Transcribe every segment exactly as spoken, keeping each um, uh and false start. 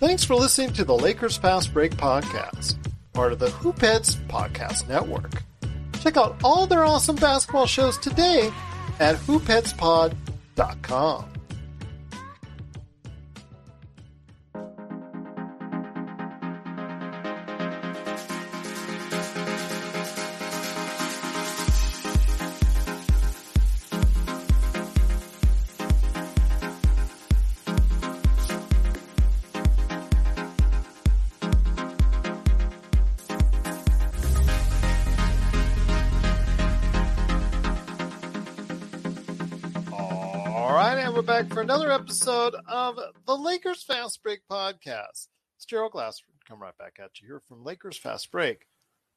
Thanks for listening to the Lakers Fast Break podcast, part of the Hoopheads Podcast Network. Check out all their awesome basketball shows today at hoopheads pod dot com. Back for another episode of the Lakers Fast Break podcast. It's Gerald Glassford. Come right back at you here from Lakers Fast Break,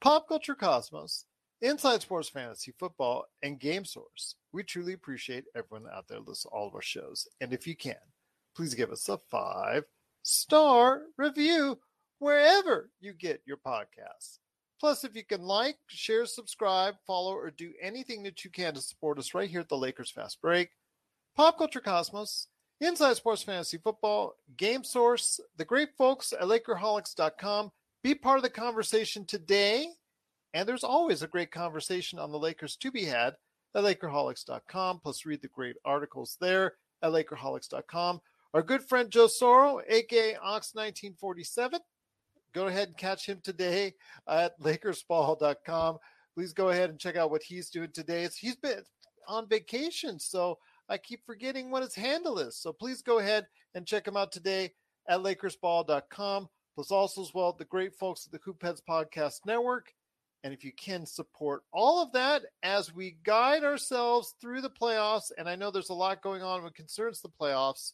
Pop Culture Cosmos, Inside Sports Fantasy Football, and Game Source. We truly appreciate everyone out there listening to all of our shows. And if you can, please give us a five-star review wherever you get your podcasts. Plus, if you can like, share, subscribe, follow, or do anything that you can to support us right here at the Lakers Fast Break, Pop Culture Cosmos, Inside Sports Fantasy Football, Game Source, the great folks at laker holics dot com. Be part of the conversation today. And there's always a great conversation on the Lakers to be had at laker holics dot com. Plus, read the great articles there at laker holics dot com. Our good friend Joe Soro, a k a. Ox nineteen forty-seven. Go ahead and catch him today at lakers ball dot com. Please go ahead and check out what he's doing today. He's been on vacation, so I keep forgetting what his handle is. So please go ahead and check him out today at lakers ball dot com. Plus also as well, the great folks at the Hoopheads Podcast Network. And if you can support all of that as we guide ourselves through the playoffs, and I know there's a lot going on when concerns the playoffs,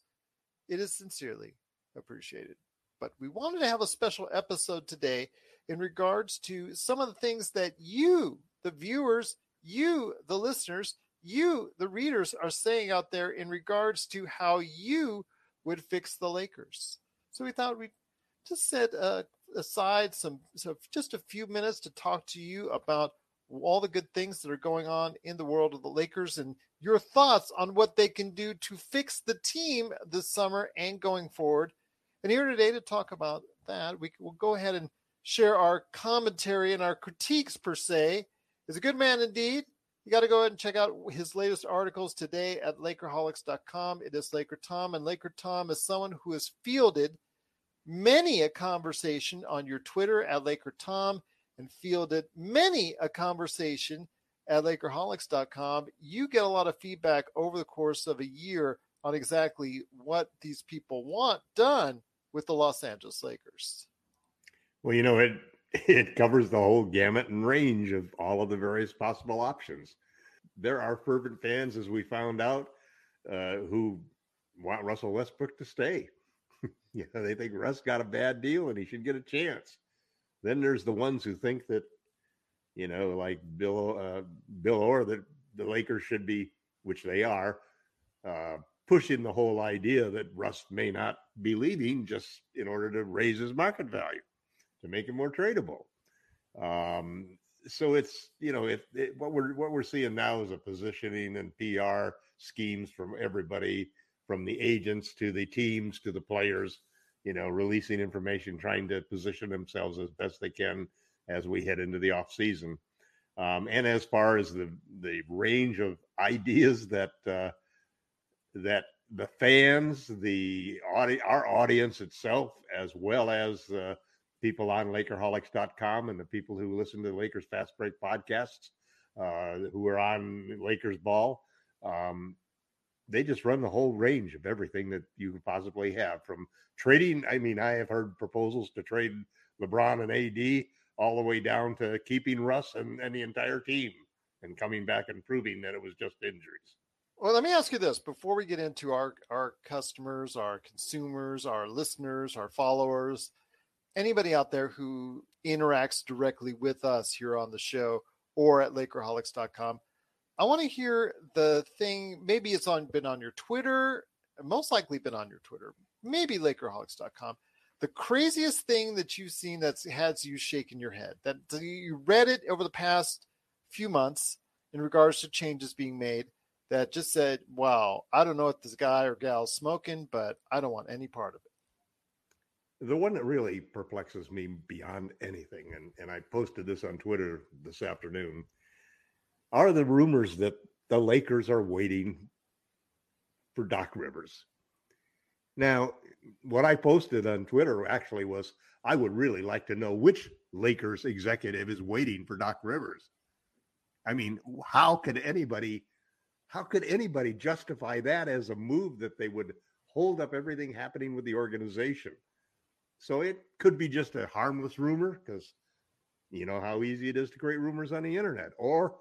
it is sincerely appreciated. But we wanted to have a special episode today in regards to some of the things that you, the viewers, you, the listeners, you, the readers, are saying out there in regards to how you would fix the Lakers. So we thought we'd just set uh, aside some, so just a few minutes to talk to you about all the good things that are going on in the world of the Lakers and your thoughts on what they can do to fix the team this summer and going forward. And here today to talk about that, we will go ahead and share our commentary and our critiques per se. He's a good man indeed. You got to go ahead and check out his latest articles today at laker holics dot com. It is Laker Tom, and Laker Tom is someone who has fielded many a conversation on your Twitter at Laker Tom and fielded many a conversation at laker holics dot com. You get a lot of feedback over the course of a year on exactly what these people want done with the Los Angeles Lakers. Well, you know, it It covers the whole gamut and range of all of the various possible options. There are fervent fans, as we found out, uh, who want Russell Westbrook to stay. You know, they think Russ got a bad deal and he should get a chance. Then there's the ones who think that, you know, like Bill uh, Bill Orr, that the Lakers should be, which they are, uh, pushing the whole idea that Russ may not be leaving just in order to raise his market value, to make it more tradable. Um, so it's, you know, it, it, what we're what we're seeing now is a positioning and P R schemes from everybody, from the agents to the teams to the players, you know, releasing information, trying to position themselves as best they can as we head into the offseason. Um, and as far as the the range of ideas that uh, that the fans, the audi- our audience itself, as well as uh, people on laker holics dot com and the people who listen to the Lakers Fast Break podcasts, uh, who are on Lakers Ball, um, they just run the whole range of everything that you could possibly have, from trading. I mean, I have heard proposals to trade LeBron and A D all the way down to keeping Russ and, and the entire team and coming back and proving that it was just injuries. Well, let me ask you this before we get into our, our customers, our consumers, our listeners, our followers, anybody out there who interacts directly with us here on the show or at lakerholics dot com. I want to hear the thing. Maybe it's on been on your Twitter, most likely been on your Twitter, maybe lakerholics dot com. The craziest thing that you've seen that's has you shaking your head, that you read it over the past few months in regards to changes being made that just said, wow, I don't know what this guy or gal is smoking, but I don't want any part of it. The one that really perplexes me beyond anything, and, and I posted this on Twitter this afternoon, are the rumors that the Lakers are waiting for Doc Rivers. Now, what I posted on Twitter actually was, I would really like to know which Lakers executive is waiting for Doc Rivers. I mean, how could anybody, how could anybody justify that as a move that they would hold up everything happening with the organization? So it could be just a harmless rumor, because you know how easy it is to create rumors on the internet. Or,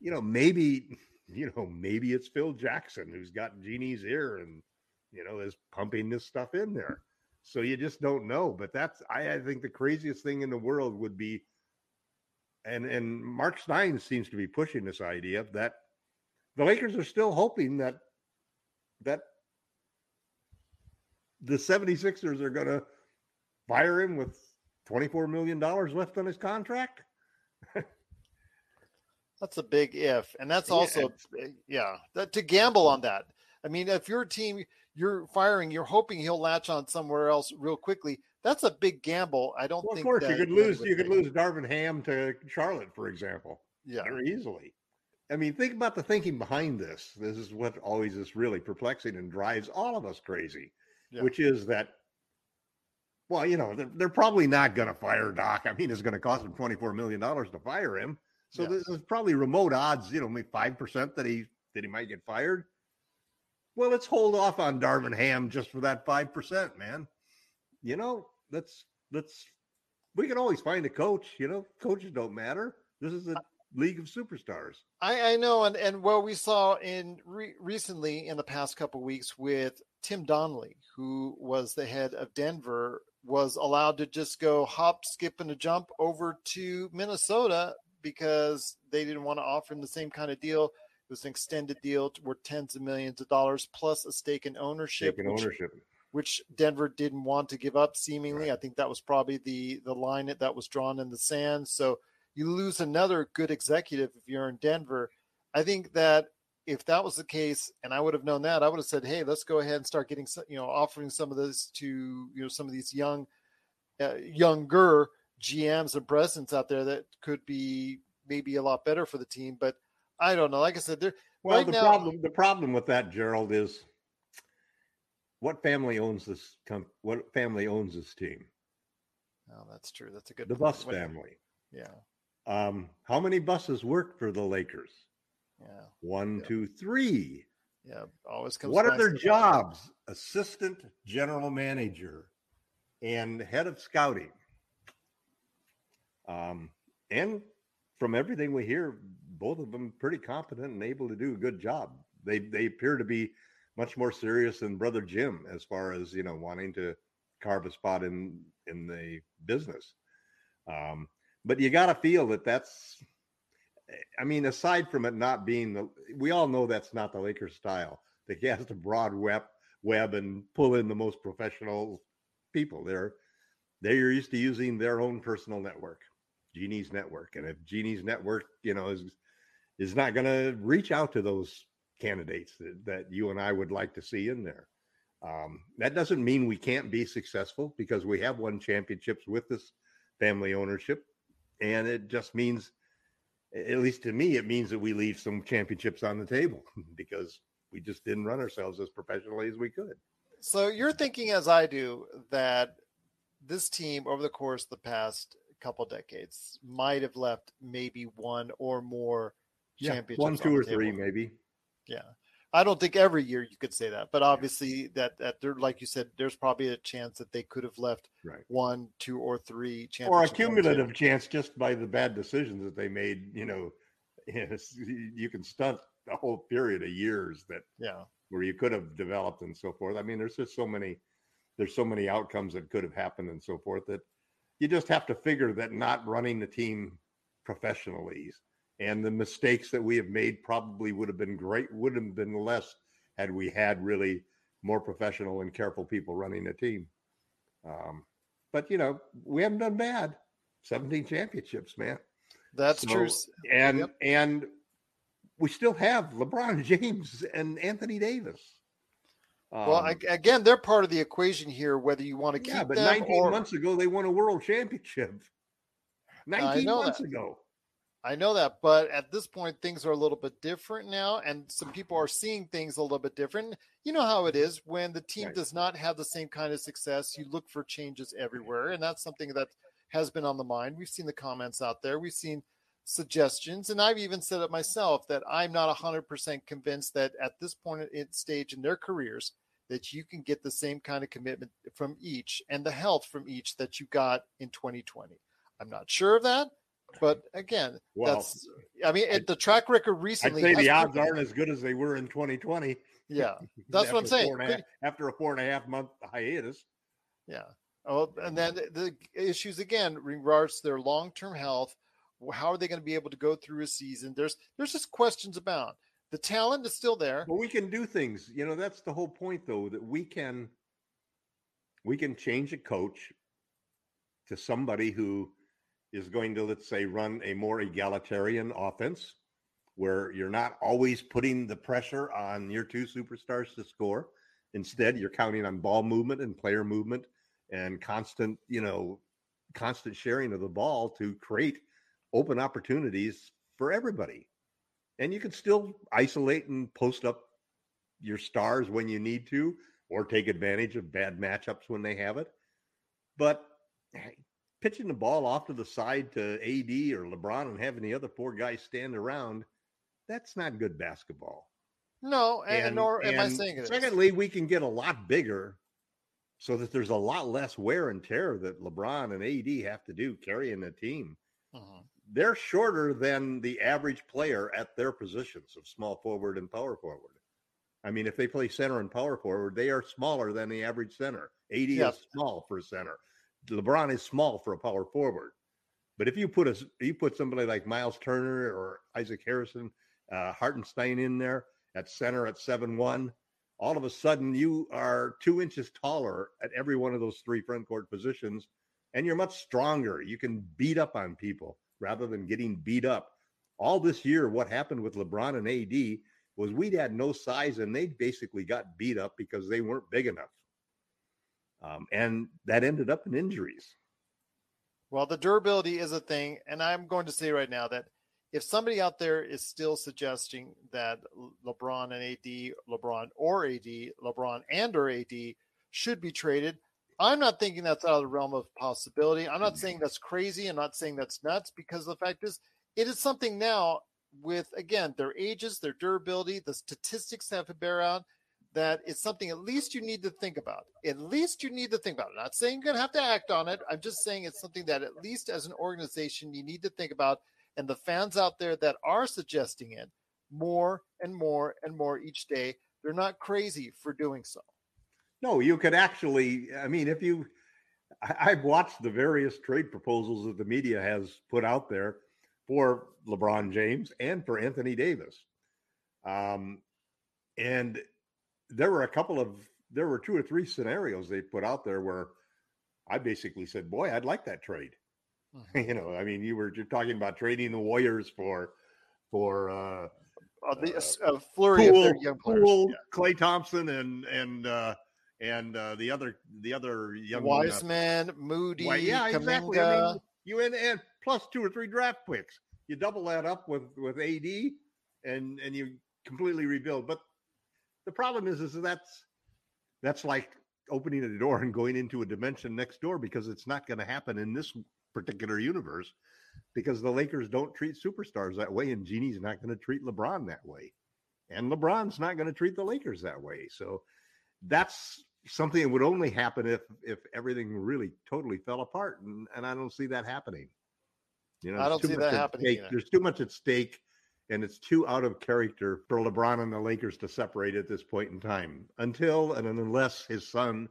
you know, maybe, you know, maybe it's Phil Jackson who's got Genie's ear and, you know, is pumping this stuff in there. So you just don't know. But that's, I, I think the craziest thing in the world would be, and, and Mark Stein seems to be pushing this idea that the Lakers are still hoping that, that the 76ers are going to fire him with twenty-four million dollars left on his contract. That's a big if. And that's also, yeah, yeah that, to gamble on that. I mean, if your team, you're firing, you're hoping he'll latch on somewhere else real quickly. That's a big gamble. I don't well, think. Of course, that you could lose. You could lose Darvin Ham to Charlotte, for example. Yeah, very easily. I mean, think about the thinking behind this. This is what always is really perplexing and drives all of us crazy, yeah. which is that. Well, you know, they're, they're probably not going to fire Doc. I mean, it's going to cost him twenty-four million dollars to fire him. So yeah. there's probably remote odds, you know, maybe five percent that he that he might get fired. Well, let's hold off on Darvin Ham just for that five percent, man. You know, let's, let's, we can always find a coach, you know, coaches don't matter. This is a league of superstars. I, I know. And, and what we saw in re- recently in the past couple of weeks with Tim Donnelly, who was the head of Denver, was allowed to just go hop, skip, and a jump over to Minnesota because they didn't want to offer him the same kind of deal. It was an extended deal worth tens of millions of dollars plus a stake in ownership, stake in which, ownership. which Denver didn't want to give up, seemingly. Right. I think that was probably the, the line that was drawn in the sand. So you lose another good executive if you're in Denver. I think that if that was the case, and I would have known that, I would have said, hey, let's go ahead and start getting, some, you know, offering some of this to, you know, some of these young, uh, younger G Ms and presidents out there that could be maybe a lot better for the team. But I don't know. Like I said, there. Well, right the now, problem the problem with that, Gerald, is what family owns this. Com- what family owns this team? Oh, that's true. That's a good. The point. Bus family. Yeah. Um, how many buses work for the Lakers? Yeah. One, yeah. two, three. Yeah. Always comes. What nice are their jobs? That. Assistant general manager and head of scouting. Um, and from everything we hear, both of them pretty competent and able to do a good job. They they appear to be much more serious than Brother Jim as far as, you know, wanting to carve a spot in, in the business. Um, but you got to feel that that's, I mean, aside from it not being, the, we all know that's not the Lakers style. They cast a broad web, web and pull in the most professional people. They're, they're used to using their own personal network, Genie's network. And if Genie's network, you know, is is not going to reach out to those candidates that, that you and I would like to see in there. Um, that doesn't mean we can't be successful because we have won championships with this family ownership. And it just means, at least to me, it means that we leave some championships on the table because we just didn't run ourselves as professionally as we could. So you're thinking, as I do, that this team over the course of the past couple decades might have left maybe one or more championships. Yeah, one, two, or three, maybe. Yeah. I don't think every year you could say that, but obviously yeah. that, that they're, like you said, there's probably a chance that they could have left right. one, two, or three championships. Or a cumulative chance just by the bad decisions that they made. You know, you can stunt a whole period of years that yeah where you could have developed and so forth. I mean, there's just so many there's so many outcomes that could have happened and so forth that you just have to figure that not running the team professionally and the mistakes that we have made probably would have been great, would have been less had we had really more professional and careful people running the team. Um, but, you know, we haven't done bad. seventeen championships, man. That's so true. And yep. and we still have LeBron James and Anthony Davis. Um, well, I, again, they're part of the equation here, whether you want to keep yeah, but them nineteen or... months ago, they won a world championship. nineteen months that. ago. I know that, but at this point, things are a little bit different now, and some people are seeing things a little bit different. You know how it is when the team right. does not have the same kind of success. You look for changes everywhere, and that's something that has been on the mind. We've seen the comments out there. We've seen suggestions, and I've even said it myself that I'm not one hundred percent convinced that at this point in stage in their careers that you can get the same kind of commitment from each and the health from each that you got in twenty twenty. I'm not sure of that. But again, well, that's, I mean, it, the track record recently. I'd say the odds aren't as good as they were in twenty twenty. Yeah, that's what I'm saying. Half, after a four and a half month hiatus. Yeah. Oh, and then the issues again regards their long-term health. How are they going to be able to go through a season? There's, there's just questions about the talent is still there. Well, we can do things. You know, that's the whole point, though, that we can, we can change a coach to somebody who is going to, let's say, run a more egalitarian offense where you're not always putting the pressure on your two superstars to score. Instead, you're counting on ball movement and player movement and constant, you know, constant sharing of the ball to create open opportunities for everybody. And you can still isolate and post up your stars when you need to, or take advantage of bad matchups when they have it. But hey, pitching the ball off to the side to A D or LeBron and having the other four guys stand around, that's not good basketball. No, and, and nor am and I saying it. Secondly, is. we can get a lot bigger so that there's a lot less wear and tear that LeBron and A D have to do carrying the team. Uh-huh. They're shorter than the average player at their positions of small forward and power forward. I mean, if they play center and power forward, they are smaller than the average center. A D yep. is small for center. LeBron is small for a power forward, but if you put a you put somebody like Myles Turner or Isaac Harrison, uh, Hartenstein in there at center at seven one, all of a sudden you are two inches taller at every one of those three front court positions, and you're much stronger. You can beat up on people rather than getting beat up. All this year, what happened with LeBron and A D was we'd had no size, and they basically got beat up because they weren't big enough. Um, and that ended up in injuries. Well, the durability is a thing. And I'm going to say right now that if somebody out there is still suggesting that LeBron and A D, LeBron or AD, LeBron and or AD should be traded, I'm not thinking that's out of the realm of possibility. I'm not saying that's crazy. I'm not saying that's nuts, because the fact is it is something now with, again, their ages, their durability, the statistics have to bear out. That it's something at least you need to think about. At least you need to think about it. I'm not saying you're going to have to act on it. I'm just saying it's something that at least as an organization you need to think about. And the fans out there that are suggesting it more and more and more each day, they're not crazy for doing so. No, you could actually, I mean, if you, I, I've watched the various trade proposals that the media has put out there for LeBron James and for Anthony Davis. Um, and There were a couple of, there were two or three scenarios they put out there where I basically said, boy, I'd like that trade. Uh-huh. You know, I mean, you were just talking about trading the Warriors for, for, uh, uh, the, uh, uh flurry Poole, of their young players. Poole, yeah. Clay Thompson and, and, uh, and, uh, the other, the other young Wiseman, uh, Moody. Why, yeah, Kaminga. Exactly. I mean, you and, and plus two or three draft picks. You double that up with, with A D and, and you completely rebuild. But the problem is, is that's that's like opening a door and going into a dimension next door, because it's not going to happen in this particular universe, because the Lakers don't treat superstars that way, and Genie's not going to treat LeBron that way, and LeBron's not going to treat the Lakers that way. So that's something that would only happen if if everything really totally fell apart, and, and I don't see that happening. You know, I don't see that happening. There's too much at stake. and it's too out of character for LeBron and the Lakers to separate at this point in time, until and unless his son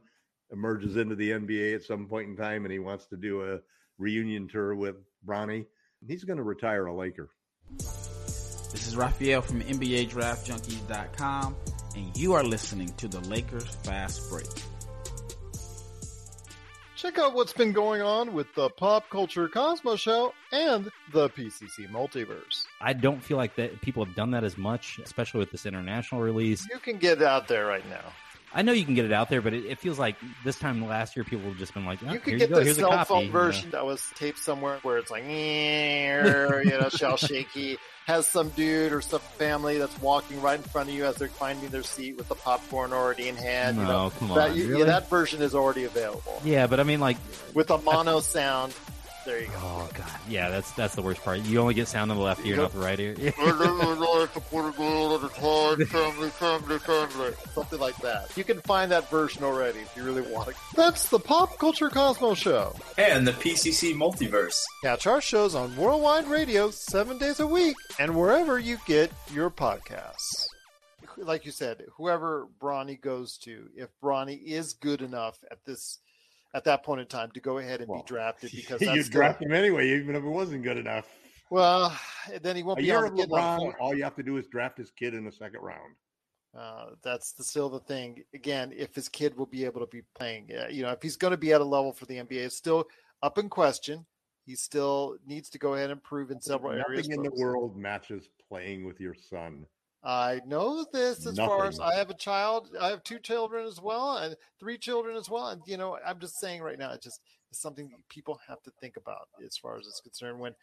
emerges into the N B A at some point in time and he wants to do a reunion tour with Bronny. He's going to retire a Laker. This is Raphael from N B A Draft Junkies dot com, and you are listening to the Lakers Fast Break. Check out what's been going on with the Pop Culture Cosmos show and the P C C Multiverse. I don't feel like that people have done that as much, especially with this international release. You can get it out there right now. I know you can get it out there, but it, it feels like this time last year people have just been like, oh, you could get you the Here's cell phone version, you know, that was taped somewhere where it's like, you know, shell shaky, has some dude or some family that's walking right in front of you as they're finding their seat with the popcorn already in hand. No, you know, come that, on. You, really? Yeah, that version is already available. Yeah, but I mean, like, with a mono I, sound, there you go. Oh, God. Yeah, that's that's the worst part. You only get sound on the left ear, not the right ear. Something like that. You can find that version already if you really want it. That's the Pop Culture Cosmos show. And the P C C Multiverse. Catch our shows on Worldwide Radio seven days a week and wherever you get your podcasts. Like you said, whoever Bronny goes to, if Bronny is good enough at this at that point in time to go ahead and well, be drafted, because that's you'd draft him anyway, even if it wasn't good enough. Well, then he won't a be able to get LeBron. All you have to do is draft his kid in the second round. Uh, that's the, still the thing. Again, if his kid will be able to be playing, uh, you know, if he's going to be at a level for the N B A, it's still up in question. He still needs to go ahead and prove in several Nothing areas. Nothing in the world matches playing with your son. I know this as Nothing. far as I have a child. I have two children as well, and three children as well. And, you know, I'm just saying right now, it's just it's something people have to think about as far as it's concerned. When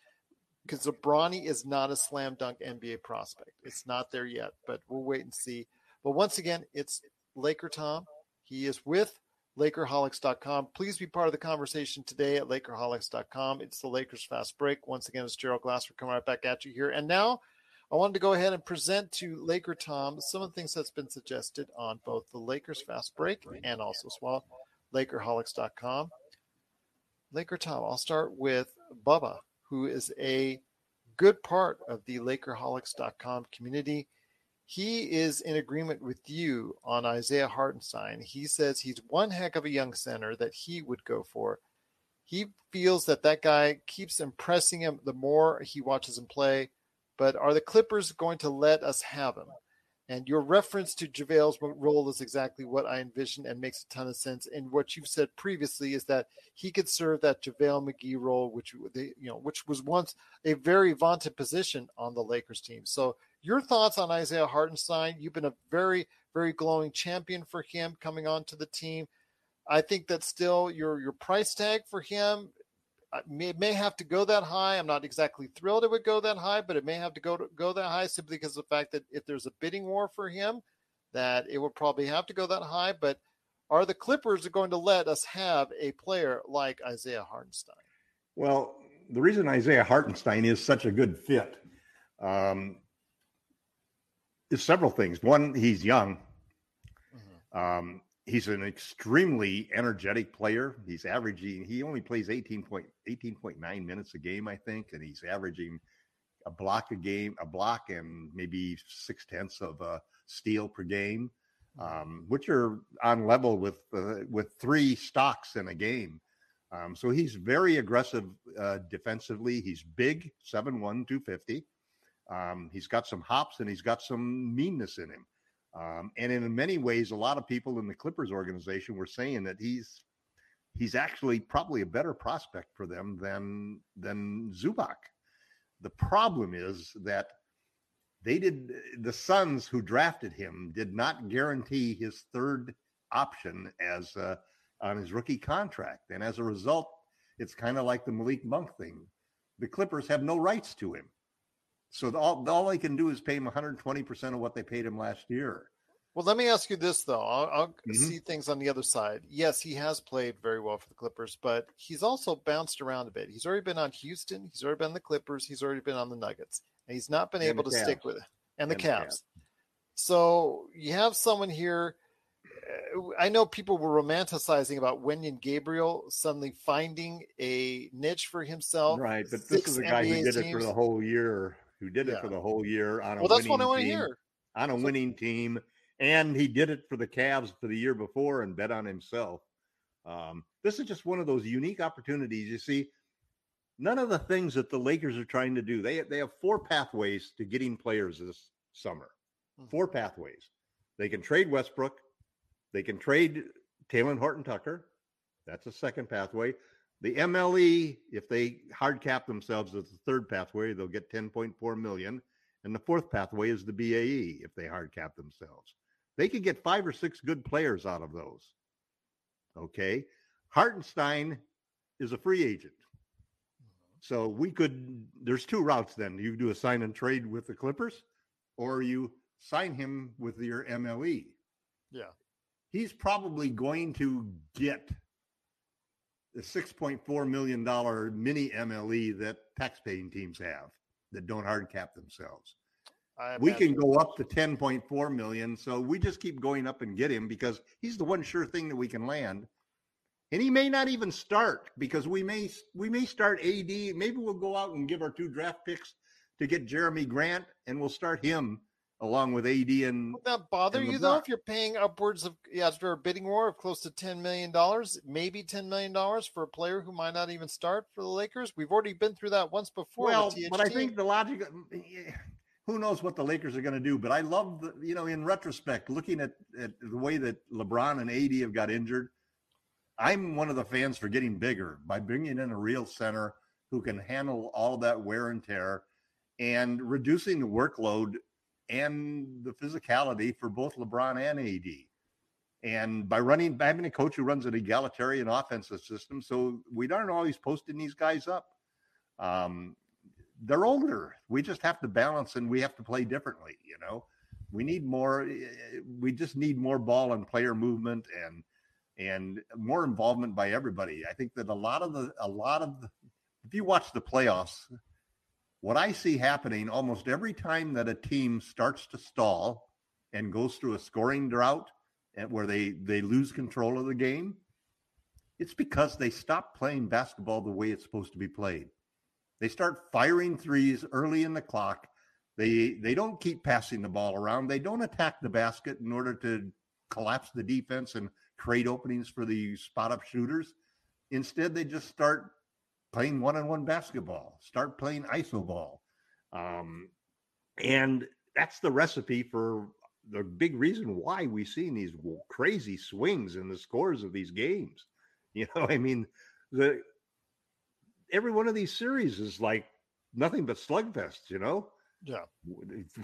because Bronny is not a slam dunk N B A prospect. It's not there yet, but we'll wait and see. But once again, it's Laker Tom. He is with laker holics dot com. Please be part of the conversation today at laker holics dot com. It's the Lakers Fast Break. Once again, it's Gerald Glasser coming right back at you here. And now, I wanted to go ahead and present to Laker Tom some of the things that's been suggested on both the Lakers Fast Break and also Swap, laker holics dot com. Laker Tom, I'll start with Bubba, who is a good part of the laker holics dot com community. He is in agreement with you on Isaiah Hartenstein. He says he's one heck of a young center that he would go for. He feels that that guy keeps impressing him the more he watches him play. But are the Clippers going to let us have him? And your reference to JaVale's role is exactly what I envisioned and makes a ton of sense. And what you've said previously is that he could serve that JaVale McGee role, which they, you know, which was once a very vaunted position on the Lakers team. So your thoughts on Isaiah Hartenstein? You've been a very, very glowing champion for him coming onto the team. I think that still your your price tag for him May, may have to go that high. I'm not exactly thrilled it would go that high, but it may have to go to, go that high simply because of the fact that if there's a bidding war for him, that it will probably have to go that high. But are the Clippers going to let us have a player like Isaiah Hartenstein? Well, the reason Isaiah Hartenstein is such a good fit um, is several things. One, he's young. Mm-hmm. Um He's an extremely energetic player. He's averaging, he only plays eighteen point nine minutes a game, I think, and he's averaging a block a game, a block and maybe six-tenths of a steal per game, um, which are on level with uh, with three stocks in a game. Um, so he's very aggressive uh, defensively. He's big, seven one, two fifty. Um, he's got some hops, and he's got some meanness in him. Um, and in many ways, a lot of people in the Clippers organization were saying that he's he's actually probably a better prospect for them than than Zubac. The problem is that they did the Suns who drafted him did not guarantee his third option as uh, on his rookie contract, and as a result, it's kind of like the Malik Monk thing. The Clippers have no rights to him. So all, all they can do is pay him one hundred twenty percent of what they paid him last year. Well, let me ask you this, though. I'll, I'll mm-hmm. see things on the other side. Yes, he has played very well for the Clippers, but he's also bounced around a bit. He's already been on Houston. He's already been on the Clippers. He's already been on the Nuggets. And he's not been and able to Cavs. stick with it. And, and the Cavs. Cavs. So you have someone here. I know people were romanticizing about Wenyen Gabriel suddenly finding a niche for himself. Right, but this is a guy who did it for the whole year. who did it yeah. for the whole year on a well, that's winning what I want to team, hear. on a that's winning what... team. And he did it for the Cavs for the year before and bet on himself. Um, this is just one of those unique opportunities. You see, none of the things that the Lakers are trying to do, they, they have four pathways to getting players this summer. Mm-hmm. Four pathways. They can trade Westbrook. They can trade Talen Horton-Tucker. That's a second pathway. The M L E, if they hard cap themselves as the third pathway, they'll get ten point four million dollars. And the fourth pathway is the B A E, if they hard cap themselves. They could get five or six good players out of those. Okay. Hartenstein is a free agent. So we could, there's two routes then. You do a sign and trade with the Clippers, or you sign him with your M L E. Yeah. He's probably going to get the six point four million dollars mini M L E that taxpaying teams have that don't hard cap themselves. We can go up to ten point four million dollars. So we just keep going up and get him because he's the one sure thing that we can land. And he may not even start because we may we may start A D. Maybe we'll go out and give our two draft picks to get Jerami Grant, and we'll start him along with A D. And would that bother you, though, if you're paying upwards of, yeah, after a bidding war of close to ten million dollars, maybe ten million dollars for a player who might not even start for the Lakers? We've already been through that once before. Well, but I think the logic, who knows what the Lakers are going to do, but I love, the, you know, in retrospect, looking at, at the way that LeBron and A D have got injured, I'm one of the fans for getting bigger by bringing in a real center who can handle all that wear and tear and reducing the workload and the physicality for both LeBron and A D. And by running, by having a coach who runs an egalitarian offensive system, so we aren't always posting these guys up. Um, they're older. We just have to balance and we have to play differently, you know. We need more, we just need more ball and player movement and and more involvement by everybody. I think that a lot of the, a lot of the, if you watch the playoffs, what I see happening almost every time that a team starts to stall and goes through a scoring drought and where they, they lose control of the game, it's because they stop playing basketball the way it's supposed to be played. They start firing threes early in the clock. They, they don't keep passing the ball around. They don't attack the basket in order to collapse the defense and create openings for the spot-up shooters. Instead, they just start playing one-on-one basketball, start playing iso ball. Um, and that's the recipe for the big reason why we've seen these crazy swings in the scores of these games. You know, I mean, the every one of these series is like nothing but slugfests, you know? Yeah.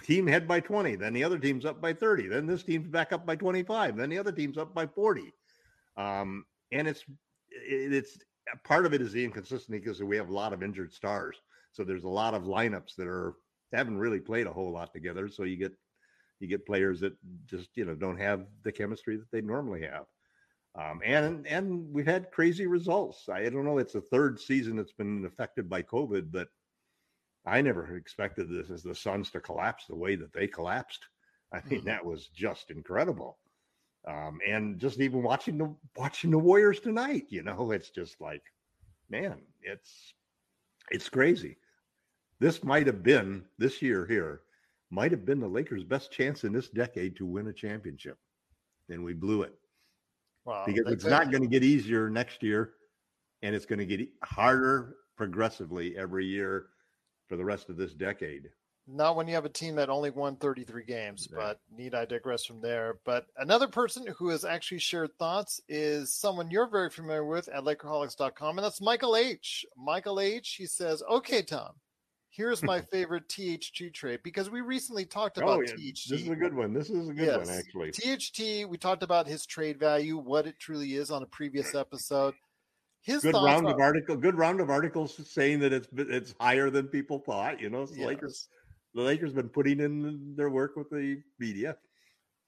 Team head by twenty, then the other team's up by thirty, then this team's back up by twenty-five, then the other team's up by forty. Um, and it's, it's, part of it is the inconsistency because we have a lot of injured stars. So there's a lot of lineups that are haven't really played a whole lot together. So you get you get players that just, you know, don't have the chemistry that they normally have. Um, and and we've had crazy results. I don't know. It's the third season that's been affected by COVID, but I never expected this as the Suns to collapse the way that they collapsed. I mean, mm-hmm. that was just incredible. Um, and just even watching the watching the Warriors tonight, you know, it's just like, man, it's it's crazy. This might have been this year here might have been the Lakers' best chance in this decade to win a championship, and we blew it. Wow, because it's not going to get easier next year, and it's going to get harder progressively every year for the rest of this decade. Not when you have a team that only won thirty-three games, yeah. but need I digress from there. But another person who has actually shared thoughts is someone you're very familiar with at lakerholics dot com, and that's Michael H. Michael H., he says, okay, Tom, here's my favorite T H G trade, because we recently talked about oh, yeah. T H G. This is a good one. This is a good yes. one, actually. T H G, we talked about his trade value, what it truly is on a previous episode. His good round are, of article. Good round of articles saying that it's it's higher than people thought, you know, so yes. Lakers. The Lakers have been putting in their work with the media.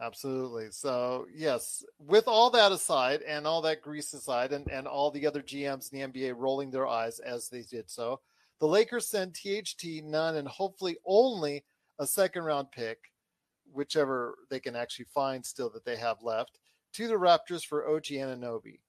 Absolutely. So, yes, with all that aside and all that grease aside and, and all the other G Ms in the N B A rolling their eyes as they did so, the Lakers send T H T, none, and hopefully only a second-round pick, whichever they can actually find still that they have left, to the Raptors for O G Anunoby.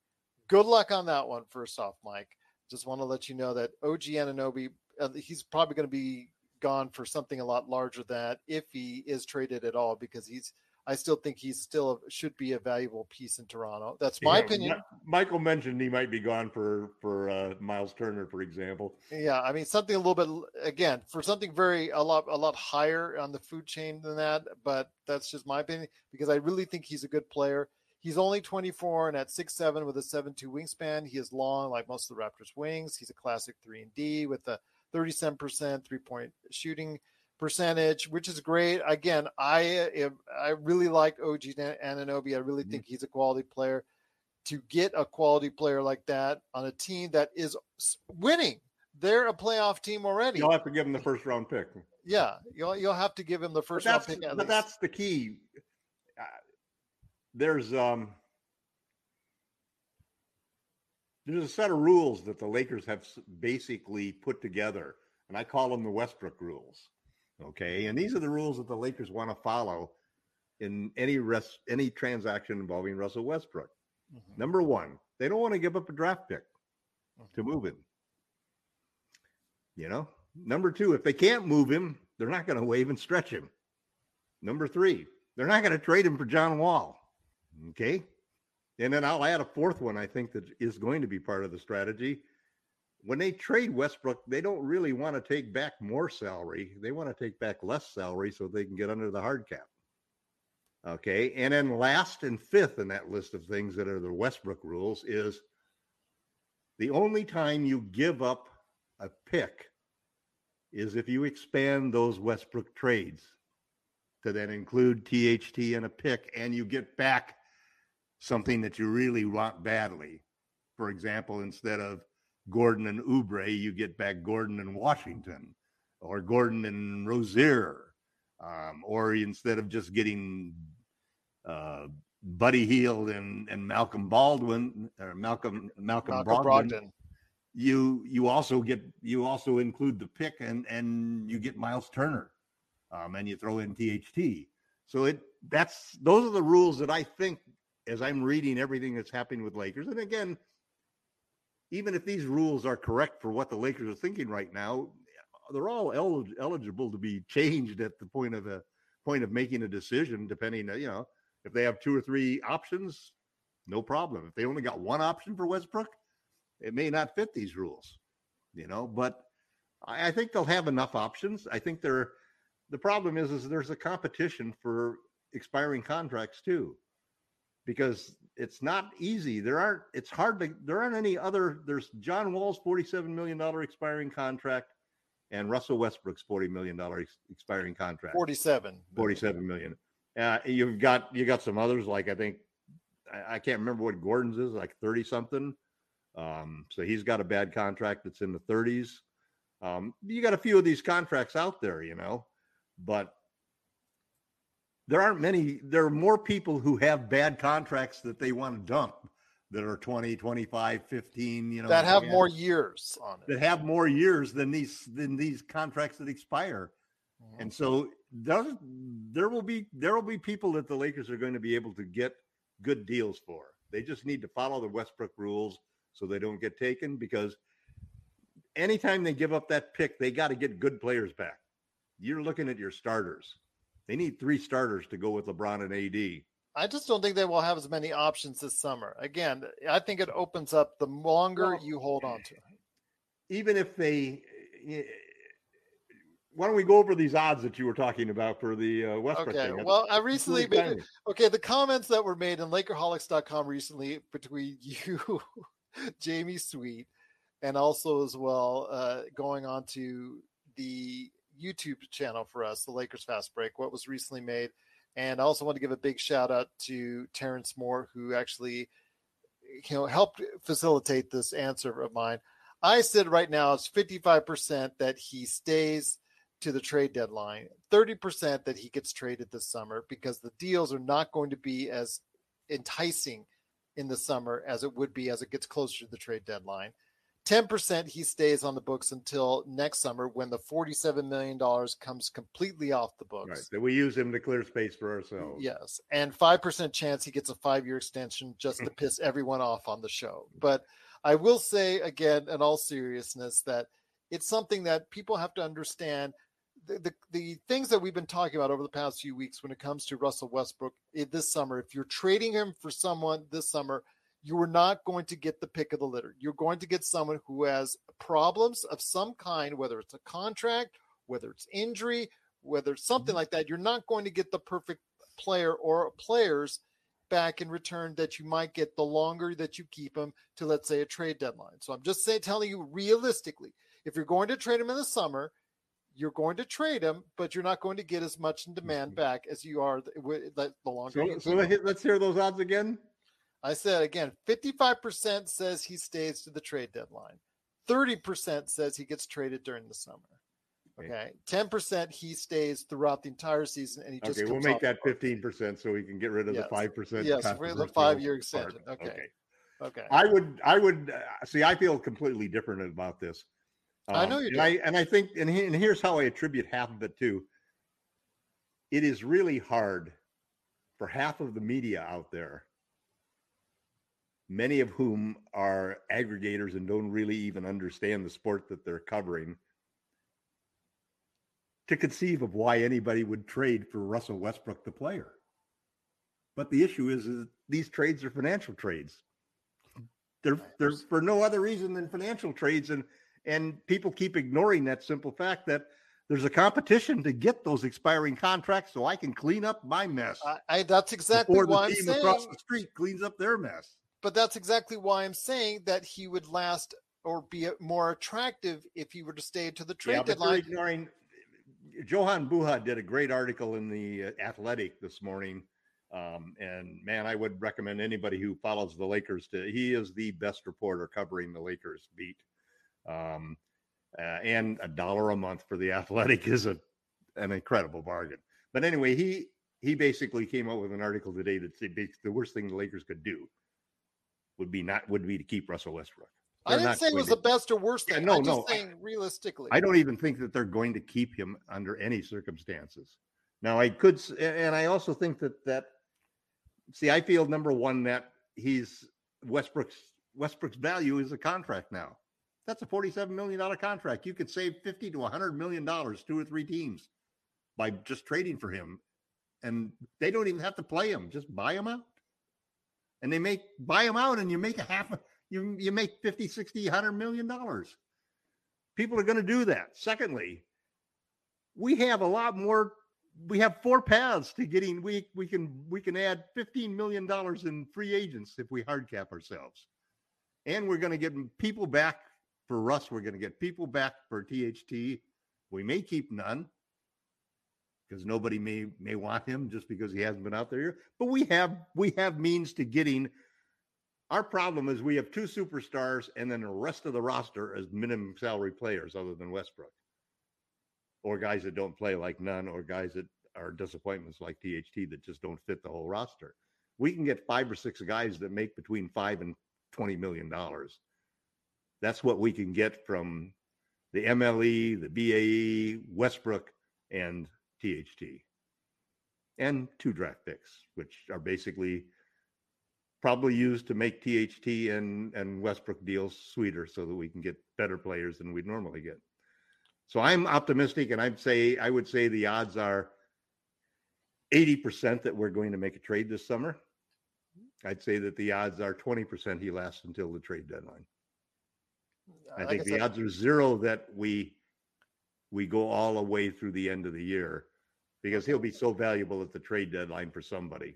Good luck on that one, first off, Mike. Just want to let you know that O G Anunoby, uh, he's probably going to be gone for something a lot larger than that if he is traded at all, because he's, I still think he's still a, should be a valuable piece in Toronto. That's my yeah, opinion. Michael mentioned he might be gone for, for uh, Myles Turner, for example. Yeah. I mean, something a little bit, again, for something very, a lot, a lot higher on the food chain than that, but that's just my opinion, because I really think he's a good player. He's only twenty-four and at six seven with a seven two wingspan. He is long, like most of the Raptors wings. He's a classic three and D with a thirty-seven percent three point shooting percentage, which is great. Again, I I really like O G Anunoby. I really mm-hmm. think he's a quality player. To get a quality player like that on a team that is winning, they're a playoff team already. You'll have to give him the first round pick. Yeah, you'll you'll have to give him the first round pick. But that's the key. Uh, there's um there's a set of rules that the Lakers have basically put together, and I call them the Westbrook rules. Okay, and these are the rules that the Lakers want to follow in any rest, any transaction involving Russell Westbrook. Mm-hmm. Number one, they don't want to give up a draft pick mm-hmm. to move him. You know, number two, if they can't move him, they're not going to waive and stretch him. Number three, they're not going to trade him for John Wall. Okay, and then I'll add a fourth one I think that is going to be part of the strategy. When they trade Westbrook, they don't really want to take back more salary. They want to take back less salary so they can get under the hard cap. Okay. And then last and fifth in that list of things that are the Westbrook rules is the only time you give up a pick is if you expand those Westbrook trades to then include T H T and a pick, and you get back something that you really want badly. For example, instead of Gordon and Oubre, you get back Gordon and Washington, or Gordon and Rozier, um, or instead of just getting uh, Buddy Hield and, and Malcolm Baldwin or Malcolm Malcolm, Malcolm Brogdon, Brogdon, you you also get you also include the pick and and you get Myles Turner, um, and you throw in T H T. So it that's those are the rules that I think, as I'm reading everything that's happening with Lakers, and again, even if these rules are correct for what the Lakers are thinking right now, they're all el- eligible to be changed at the point of a point of making a decision, depending on, you know, if they have two or three options, no problem. If they only got one option for Westbrook, it may not fit these rules, you know, but I, I think they'll have enough options. I think they're, the problem is, is there's a competition for expiring contracts too, because it's not easy. There aren't, it's hard to, there aren't any other, there's John Wall's forty-seven million dollars expiring contract and Russell Westbrook's forty million dollars ex- expiring contract. forty-seven. forty-seven million. Uh, you've got, you got some others. Like, I think, I, I can't remember what Gordon's is, like thirty something. Um, so he's got a bad contract that's in the thirties. Um, you got a few of these contracts out there, you know, but there aren't many, there are more people who have bad contracts that they want to dump that are twenty, twenty-five, fifteen, you know, that have more years on it, that have more years than these, than these contracts that expire. Mm-hmm. And so there, there will be, there will be people that the Lakers are going to be able to get good deals for. They just need to follow the Westbrook rules so they don't get taken, because anytime they give up that pick, they got to get good players back. You're looking at your starters. They need three starters to go with LeBron and A D. I just don't think they will have as many options this summer. Again, I think it opens up the longer well, you hold on to it. Even if they – why don't we go over these odds that you were talking about for the uh, Westbrook okay. thing? Okay, well, I recently really – okay, the comments that were made in lakerholics dot com recently between you, Jamie Sweet, and also as well uh, going on to the – YouTube channel for us, the Lakers Fast Break, what was recently made. And I also want to give a big shout out to Terrence Moore, who actually, you know, helped facilitate this answer of mine. I said right now it's fifty-five percent that he stays to the trade deadline, thirty percent that he gets traded this summer, because the deals are not going to be as enticing in the summer as it would be as it gets closer to the trade deadline. ten percent he stays on the books until next summer, when the forty-seven million dollars comes completely off the books. Right, that we use him to clear space for ourselves. Yes, and five percent chance he gets a five-year extension just to piss everyone off on the show. But I will say, again, in all seriousness, that it's something that people have to understand. the, the, the things that we've been talking about over the past few weeks when it comes to Russell Westbrook this summer, if you're trading him for someone this summer, you are not going to get the pick of the litter. You're going to get someone who has problems of some kind, whether it's a contract, whether it's injury, whether it's something like that. You're not going to get the perfect player or players back in return that you might get the longer that you keep them to, let's say, a trade deadline. So I'm just saying, telling you realistically, if you're going to trade him in the summer, you're going to trade him, but you're not going to get as much in demand back as you are the, the, the longer. So, so let's hear those odds again. I said, again, fifty-five percent says he stays to the trade deadline. thirty percent says he gets traded during the summer. Okay. ten percent he stays throughout the entire season. And he just okay, we'll make that fifteen percent so we can get rid of yes. the five percent. Yes, we're the five-year extension. Okay. okay. Okay. I would, I would, uh, see, I feel completely different about this. Um, I know you do. And I, and I think, and, he, and here's how I attribute half of it too. It is really hard for half of the media out there, many of whom are aggregators and don't really even understand the sport that they're covering, to conceive of why anybody would trade for Russell Westbrook, the player. But the issue is, is these trades are financial trades. They're, they're for no other reason than financial trades. And, and people keep ignoring that simple fact that there's a competition to get those expiring contracts so I can clean up my mess. I, I that's exactly why I'm saying. Before the team across the street cleans up their mess. But that's exactly why I'm saying that he would last or be more attractive if he were to stay to the trade yeah, deadline. Ignoring, Johan Buha did a great article in the Athletic this morning. Um, and man, I would recommend anybody who follows the Lakers to, he is the best reporter covering the Lakers beat. Um, uh, and a dollar a month for the Athletic is a, an incredible bargain. But anyway, he, he basically came up with an article today that said the worst thing the Lakers could do would be not would be to keep Russell Westbrook. They're I didn't say it was to, the best or worst thing. Yeah, no, I'm just no. saying realistically. I don't even think that they're going to keep him under any circumstances. Now I could, and I also think that that. See, I feel number one that he's Westbrook's Westbrook's value is a contract now. That's a forty-seven million dollars contract. You could save fifty to one hundred million dollars, two or three teams, by just trading for him, and they don't even have to play him. Just buy him out. And they make buy them out, and you make a half. You you make fifty, sixty, one hundred million dollars. People are going to do that. Secondly, we have a lot more. We have four paths to getting. We we can we can add fifteen million dollars in free agents if we hard cap ourselves, and we're going to get people back for Russ. We're going to get people back for T H T. We may keep none, because nobody may may want him just because he hasn't been out there. But we have we have means to getting. Our problem is we have two superstars and then the rest of the roster as minimum salary players other than Westbrook, or guys that don't play like none, or guys that are disappointments like T H T that just don't fit the whole roster. We can get five or six guys that make between five and twenty million dollars. That's what we can get from the M L E, the B A E, Westbrook, and T H T, and two draft picks, which are basically probably used to make T H T and, and Westbrook deals sweeter so that we can get better players than we'd normally get. So I'm optimistic, and I'd say I would say the odds are eighty percent that we're going to make a trade this summer. I'd say that the odds are twenty percent he lasts until the trade deadline. I think the odds are zero that we we go all the way through the end of the year, because he'll be so valuable at the trade deadline for somebody.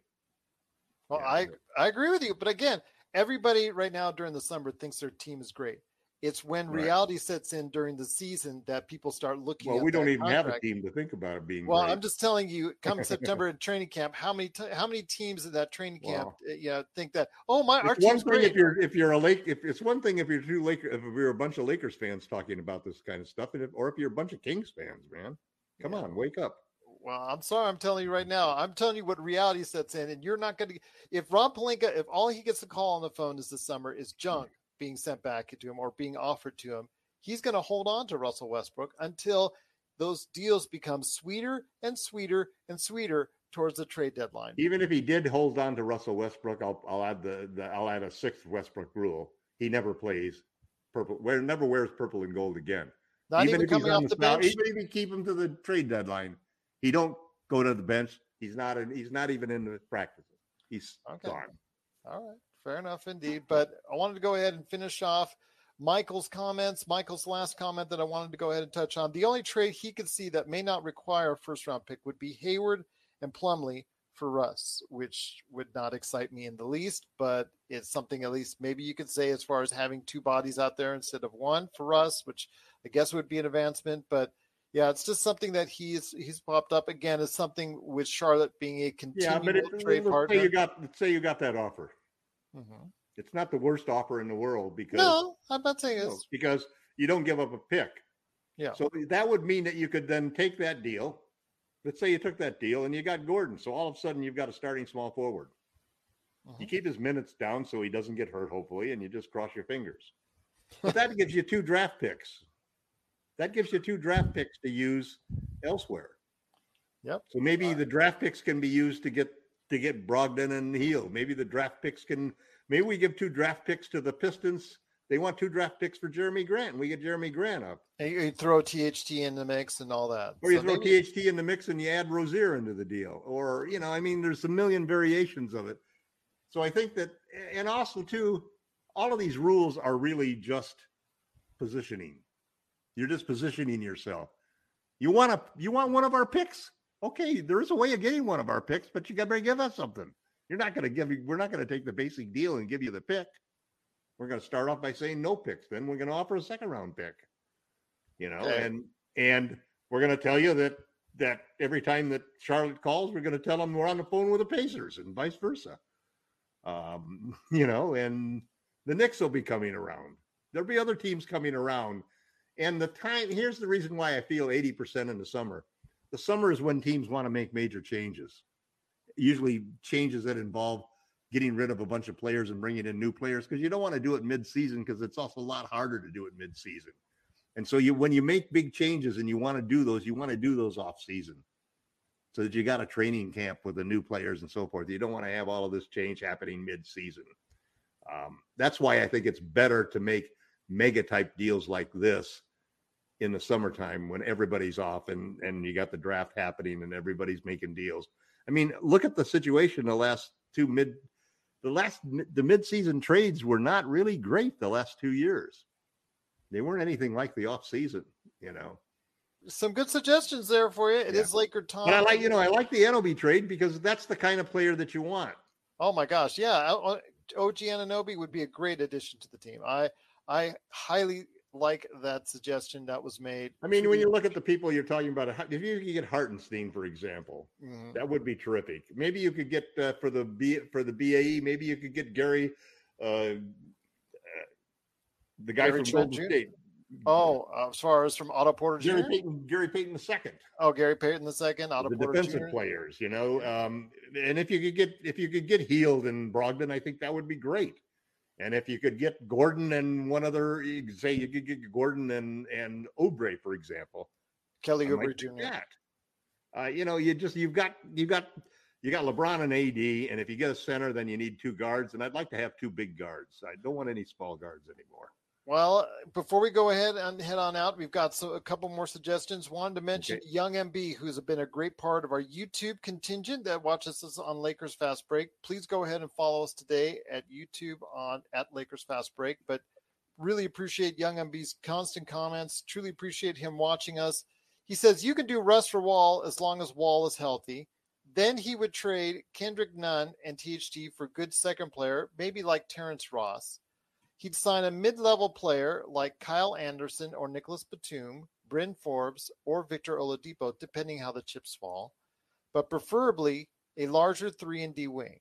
Well, yeah. I, I agree with you. But again, everybody right now during the summer thinks their team is great. It's when right. reality sets in during the season that people start looking well, at Well, we don't even contract. have a team to think about it being well, great. Well, I'm just telling you, come September in training camp, how many t- how many teams in that training camp wow. uh, you know, think that, oh, my, it's our team's great. If you're, if you're a Lake, if, it's one thing if you're two Lakers, if you're a bunch of Lakers fans talking about this kind of stuff, and if, or if you're a bunch of Kings fans, man. Come yeah. on, wake up. Well, I'm sorry. I'm telling you right now. I'm telling you what reality sets in, and you're not going to. If Rob Pelinka, if all he gets to call on the phone is this summer is junk being sent back to him or being offered to him, he's going to hold on to Russell Westbrook until those deals become sweeter and sweeter and sweeter towards the trade deadline. Even if he did hold on to Russell Westbrook, I'll, I'll add the, the I'll add a sixth Westbrook rule: he never plays purple, never wears purple and gold again. Not even, even coming off the bench. Even if you keep him to the trade deadline, he don't go to the bench. He's not in, he's not even in the practices. He's okay. Gone. All right. Fair enough indeed. But I wanted to go ahead and finish off Michael's comments. Michael's last comment that I wanted to go ahead and touch on. The only trade he could see that may not require a first-round pick would be Hayward and Plumlee for Russ, which would not excite me in the least, but it's something at least maybe you could say as far as having two bodies out there instead of one for Russ, which I guess would be an advancement. But, yeah, it's just something that he's he's popped up again as something with Charlotte being a continual yeah, but it, trade partner. Say you got, let's say you got that offer. Mm-hmm. It's not the worst offer in the world because no, I'm not saying it's no, because you don't give up a pick. Yeah. So that would mean that you could then take that deal. Let's say you took that deal and you got Gordon. So all of a sudden you've got a starting small forward. Mm-hmm. You keep his minutes down so he doesn't get hurt, hopefully, and you just cross your fingers. But that gives you two draft picks. That gives you two draft picks to use elsewhere. Yep. So maybe right. the draft picks can be used to get to get Brogdon and Hield. Maybe the draft picks can Maybe we give two draft picks to the Pistons. They want two draft picks for Jerami Grant, and we get Jerami Grant up. And you throw T H T in the mix and all that. Or you so throw maybe... T H T in the mix and you add Rozier into the deal. Or, you know, I mean, there's a million variations of it. So I think that, and also, too, all of these rules are really just positioning. You're just positioning yourself. You want a, you want one of our picks? Okay, there is a way of getting one of our picks, but you got to give us something. You're not going to give you, we're not going to take the basic deal and give you the pick. We're going to start off by saying no picks. Then we're going to offer a second round pick, you know, okay. and, and we're going to tell you that, that every time that Charlotte calls, we're going to tell them we're on the phone with the Pacers and vice versa. Um, you know, and the Knicks will be coming around. There'll be other teams coming around. And the time, here's the reason why I feel eighty percent in the summer. The summer is when teams want to make major changes. Usually changes that involve getting rid of a bunch of players and bringing in new players because you don't want to do it mid-season because it's also a lot harder to do it mid-season. And so you, when you make big changes and you want to do those, you want to do those off-season so that you got a training camp with the new players and so forth. You don't want to have all of this change happening mid-season. Um, that's why I think it's better to make mega-type deals like this in the summertime when everybody's off and, and you got the draft happening and everybody's making deals. I mean, look at the situation the last two mid the last the mid-season trades were not really great the last two years. They weren't anything like the off-season, you know. Some good suggestions there for you. It yeah. is Laker Tom. But I like, you know, I like the Anunoby trade because that's the kind of player that you want. Oh my gosh, yeah. O G Anunoby would be a great addition to the team. I I highly like that suggestion that was made. I mean, when you look at the people you're talking about, if you could get Hartenstein, for example, mm-hmm. that would be terrific. Maybe you could get uh, for the B, for the B A E. Maybe you could get Gary, uh, uh, the guy Gary from Trent Golden Junior State. Oh, uh, as far as from Otto Porter Junior Gary Payton, Gary Payton the second. Oh, Gary Payton the second. Otto the Porter defensive Junior players, you know. Um, and if you could get if you could get Hield and Brogdon, I think that would be great. And if you could get Gordon and one other, say you could get Gordon and, and Oubre, for example, Kelly Oubre Junior Uh, you know, you just you've got you got you got LeBron and A D, and if you get a center, then you need two guards. And I'd like to have two big guards. I don't want any small guards anymore. Well, before we go ahead and head on out, we've got so, a couple more suggestions. Wanted to mention okay. Young M B, who's been a great part of our YouTube contingent that watches us on Lakers Fast Break. Please go ahead and follow us today at YouTube on at Lakers Fast Break. But really appreciate Young M B's constant comments. Truly appreciate him watching us. He says, you can do Russ for Wall as long as Wall is healthy. Then he would trade Kendrick Nunn and T H T for good second player, maybe like Terrence Ross. He'd sign a mid-level player like Kyle Anderson or Nicholas Batum, Bryn Forbes, or Victor Oladipo, depending how the chips fall, but preferably a larger three and D wing.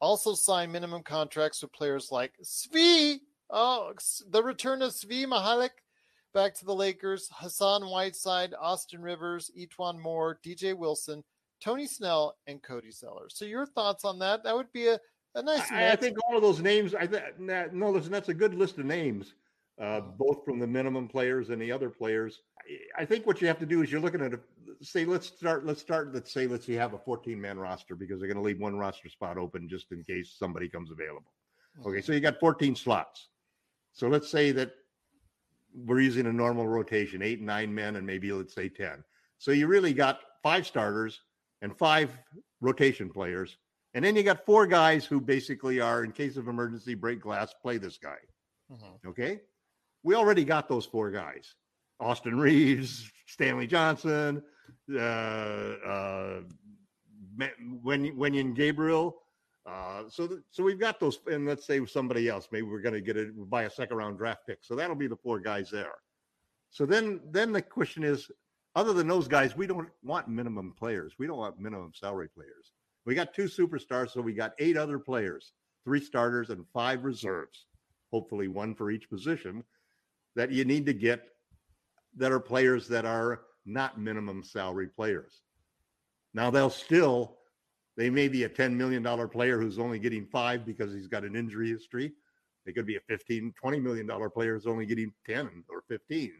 Also sign minimum contracts with players like Svi, oh, the return of Svi Mihajlovic back to the Lakers, Hassan Whiteside, Austin Rivers, Etwan Moore, D J Wilson, Tony Snell, and Cody Zeller. So your thoughts on that? That would be a A nice I, I think all of those names, I th- no, listen, that's a good list of names, uh, both from the minimum players and the other players. I, I think what you have to do is you're looking at, a, say, let's start, let's start, let's say, let's see, have a fourteen-man roster because they're going to leave one roster spot open just in case somebody comes available. Okay, so you got fourteen slots. So let's say that we're using a normal rotation, eight, nine men, and maybe let's say ten. So you really got five starters and five rotation players. And then you got four guys who basically are, in case of emergency, break glass, play this guy. Mm-hmm. Okay? We already got those four guys. Austin Reeves, Stanley Johnson, uh, uh, Wen- Wenyen Gabriel. Uh, so th- so we've got those. And let's say somebody else. Maybe we're going to get it we'll buy a second-round draft pick. So that'll be the four guys there. So then, then the question is, other than those guys, we don't want minimum players. We don't want minimum salary players. We got two superstars, so we got eight other players, three starters and five reserves, hopefully one for each position, that you need to get that are players that are not minimum salary players. Now, they'll still, they may be a ten million dollars player who's only getting five because he's got an injury history. They could be a fifteen, twenty million dollars player who's only getting ten or fifteen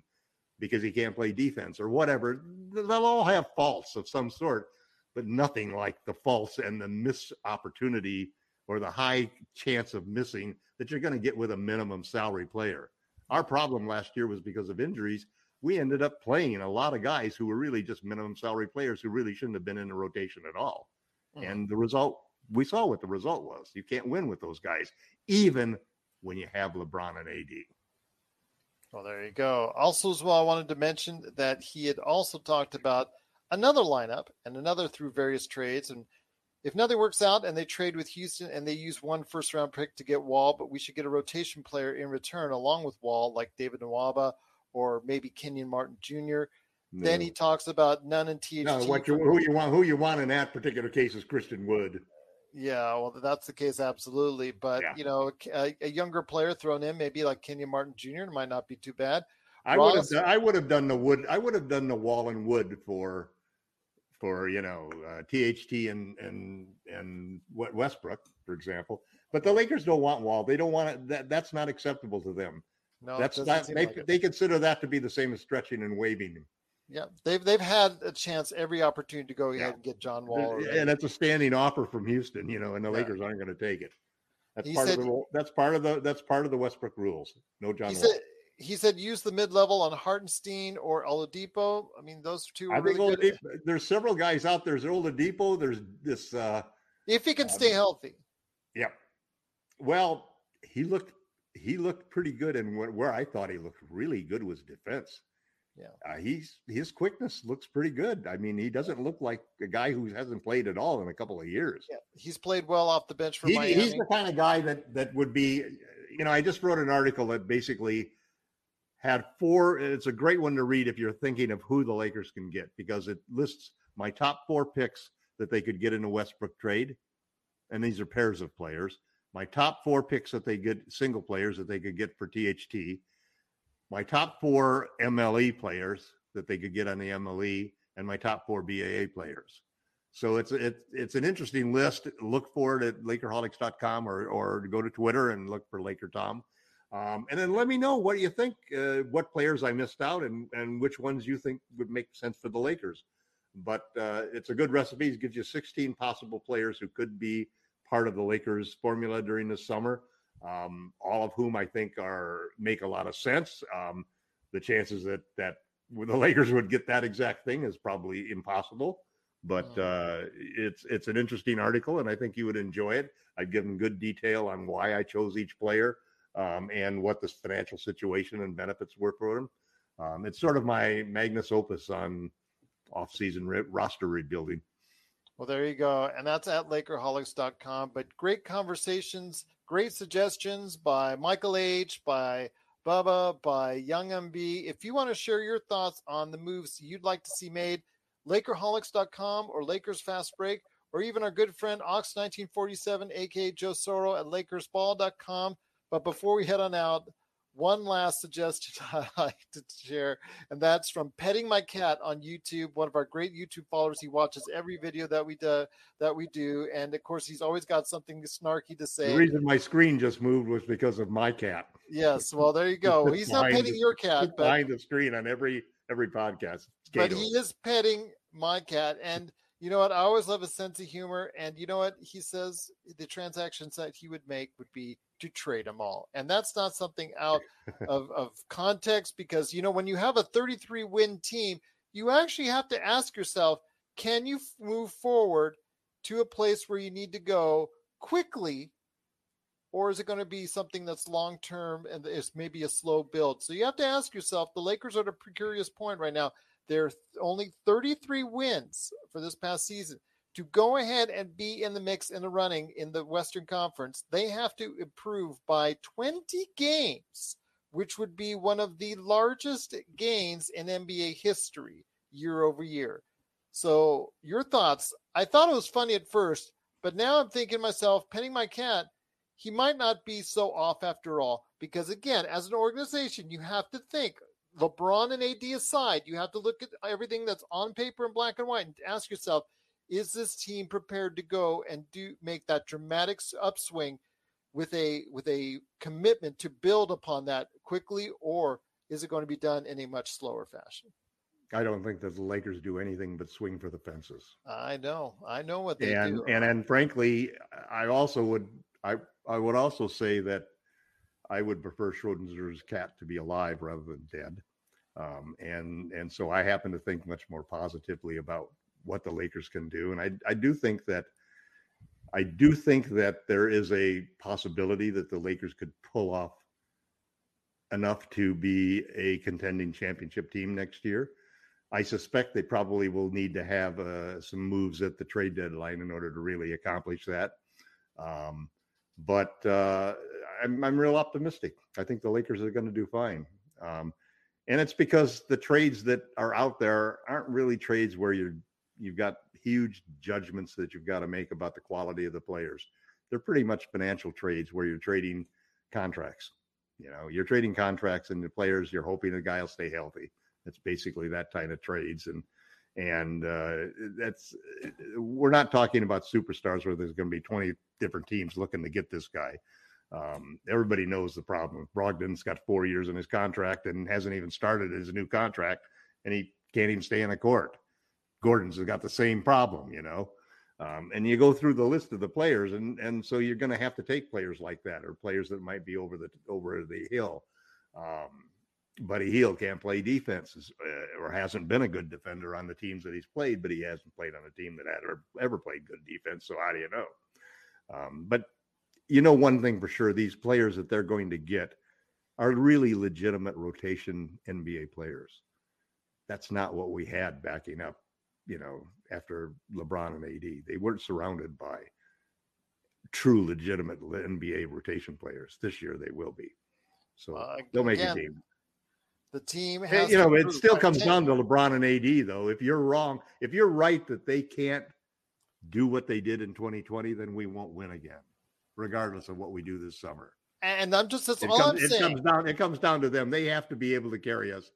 because he can't play defense or whatever. They'll all have faults of some sort, but nothing like the faults and the missed opportunity or the high chance of missing that you're going to get with a minimum salary player. Our problem last year was because of injuries. We ended up playing a lot of guys who were really just minimum salary players who really shouldn't have been in the rotation at all. Mm-hmm. And the result, we saw what the result was. You can't win with those guys, even when you have LeBron and A D. Well, there you go. Also, as well, I wanted to mention that he had also talked about another lineup and another through various trades. And if nothing works out and they trade with Houston and they use one first round pick to get Wall, but we should get a rotation player in return along with Wall, like David Nwaba or maybe Kenyon Martin Junior No. Then he talks about Nunn and T H T. No, what you, who you want, who you want in that particular case is Christian Wood. Yeah, well, that's the case. Absolutely. But, yeah. you know, a, a younger player thrown in, maybe like Kenyon Martin Junior might not be too bad. I Ross, would have done, I would have done the Wood. I would have done the Wall and Wood for, for, you know, uh, T H T and, and, and Westbrook, for example, but the Lakers don't want Wall. They don't want it. That, that's not acceptable to them. No, that's not, they, like they consider that to be the same as stretching and waving. Yeah. They've, they've had a chance, every opportunity to go ahead yeah. and get John Wall. And, and that's a standing offer from Houston, you know, and the yeah. Lakers aren't going to take it. That's he part said, of the, that's part of the, that's part of the Westbrook rules. No John Wall. Said, He said use the mid-level on Hartenstein or Oladipo. I mean, those two are I really think good. Oladipo, there's several guys out there. There's Oladipo. There's this. Uh, if he can um, stay healthy. Yeah. Well, he looked he looked pretty good. And where, where I thought he looked really good was defense. Yeah. Uh, he's his quickness looks pretty good. I mean, he doesn't look like a guy who hasn't played at all in a couple of years. Yeah. He's played well off the bench for he, Miami. He's the kind of guy that that would be, you know, I just wrote an article that basically had four, it's a great one to read if you're thinking of who the Lakers can get, because it lists my top four picks that they could get in a Westbrook trade. And these are pairs of players. My top four picks that they get, single players that they could get for T H T. My top four M L E players that they could get on the M L E, and my top four B A A players. So it's it's, it's an interesting list. Look for it at lakerholics dot com or, or go to Twitter and look for Laker Tom. Um, and then let me know what you think, uh, what players I missed out and, and which ones you think would make sense for the Lakers. But uh, it's a good recipe. It gives you sixteen possible players who could be part of the Lakers formula during the summer, um, all of whom I think are make a lot of sense. Um, the chances that, that the Lakers would get that exact thing is probably impossible. But uh, it's it's an interesting article, and I think you would enjoy it. I've given good detail on why I chose each player. Um, and what the financial situation and benefits were for them. Um, it's sort of my magnus opus on off-season re- roster rebuilding. Well, there you go. And that's at lakerholics dot com. But great conversations, great suggestions by Michael H., by Bubba, by Young M B. If you want to share your thoughts on the moves you'd like to see made, lakerholics dot com or Lakers Fast Break, or even our good friend Ox nineteen forty-seven, a k a. Joe Soro at lakers ball dot com. But before we head on out, one last suggestion I'd like to share, and that's from Petting My Cat on YouTube, one of our great YouTube followers. He watches every video that we do, that we do, and, of course, he's always got something snarky to say. The reason my screen just moved was because of my cat. Yes, well, there you go. He's not petting your cat. But behind the screen on every every podcast. But he is petting my cat, and You know what? I always love his sense of humor. And you know what? He says the transactions that he would make would be to trade them all. And that's not something out of, of context because, you know, when you have a thirty-three win team, you actually have to ask yourself, can you move forward to a place where you need to go quickly? Or is it going to be something that's long-term and it's maybe a slow build? So you have to ask yourself, the Lakers are at a precarious point right now. They're only thirty-three wins for this past season. To go ahead and be in the mix in the running in the Western Conference, they have to improve by twenty games, which would be one of the largest gains in N B A history year over year. So your thoughts? I thought it was funny at first, but now I'm thinking to myself, petting my cat, he might not be so off after all, because again, as an organization, you have to think, LeBron and A D aside, you have to look at everything that's on paper in black and white and ask yourself, is this team prepared to go and do make that dramatic upswing with a with a commitment to build upon that quickly, or is it going to be done in a much slower fashion? I don't think that the Lakers do anything but swing for the fences. I know. I know what they and, do. And and frankly, I also would I, I would also say that I would prefer Schrodinger's cat to be alive rather than dead. Um, and and so I happen to think much more positively about what the Lakers can do. And I I do think that I do think that there is a possibility that the Lakers could pull off enough to be a contending championship team next year. I suspect they probably will need to have uh, some moves at the trade deadline in order to really accomplish that. Um, but uh, I'm, I'm real optimistic. I think the Lakers are going to do fine. Um, and it's because the trades that are out there aren't really trades where you're, you've got huge judgments that you've got to make about the quality of the players. They're pretty much financial trades where you're trading contracts. You know, you're trading contracts and the players, you're hoping the guy will stay healthy. It's basically that kind of trades. And, and uh, that's, we're not talking about superstars where there's going to be twenty different teams looking to get this guy. Um, everybody knows the problem. Brogdon's got four years in his contract and hasn't even started his new contract, and he can't even stay in the court. Gordon's got the same problem, you know. Um, and you go through the list of the players, and, and so you're going to have to take players like that or players that might be over the over the hill. Um, Buddy Hield can't play defense uh, or hasn't been a good defender on the teams that he's played, but he hasn't played on a team that had or ever played good defense, so how do you know? Um, but you know one thing for sure, these players that they're going to get are really legitimate rotation N B A players. That's not what we had backing up, you know, after LeBron and A D. They weren't surrounded by true legitimate N B A rotation players. This year they will be. So uh, they'll make again. a game. The team has, you know, it still comes down to LeBron and A D, though. If you're wrong, if you're right that they can't do what they did in twenty twenty, then we won't win again, regardless of what we do this summer. And I'm just, that's all I'm saying. It comes down, it comes down to them. They have to be able to carry us.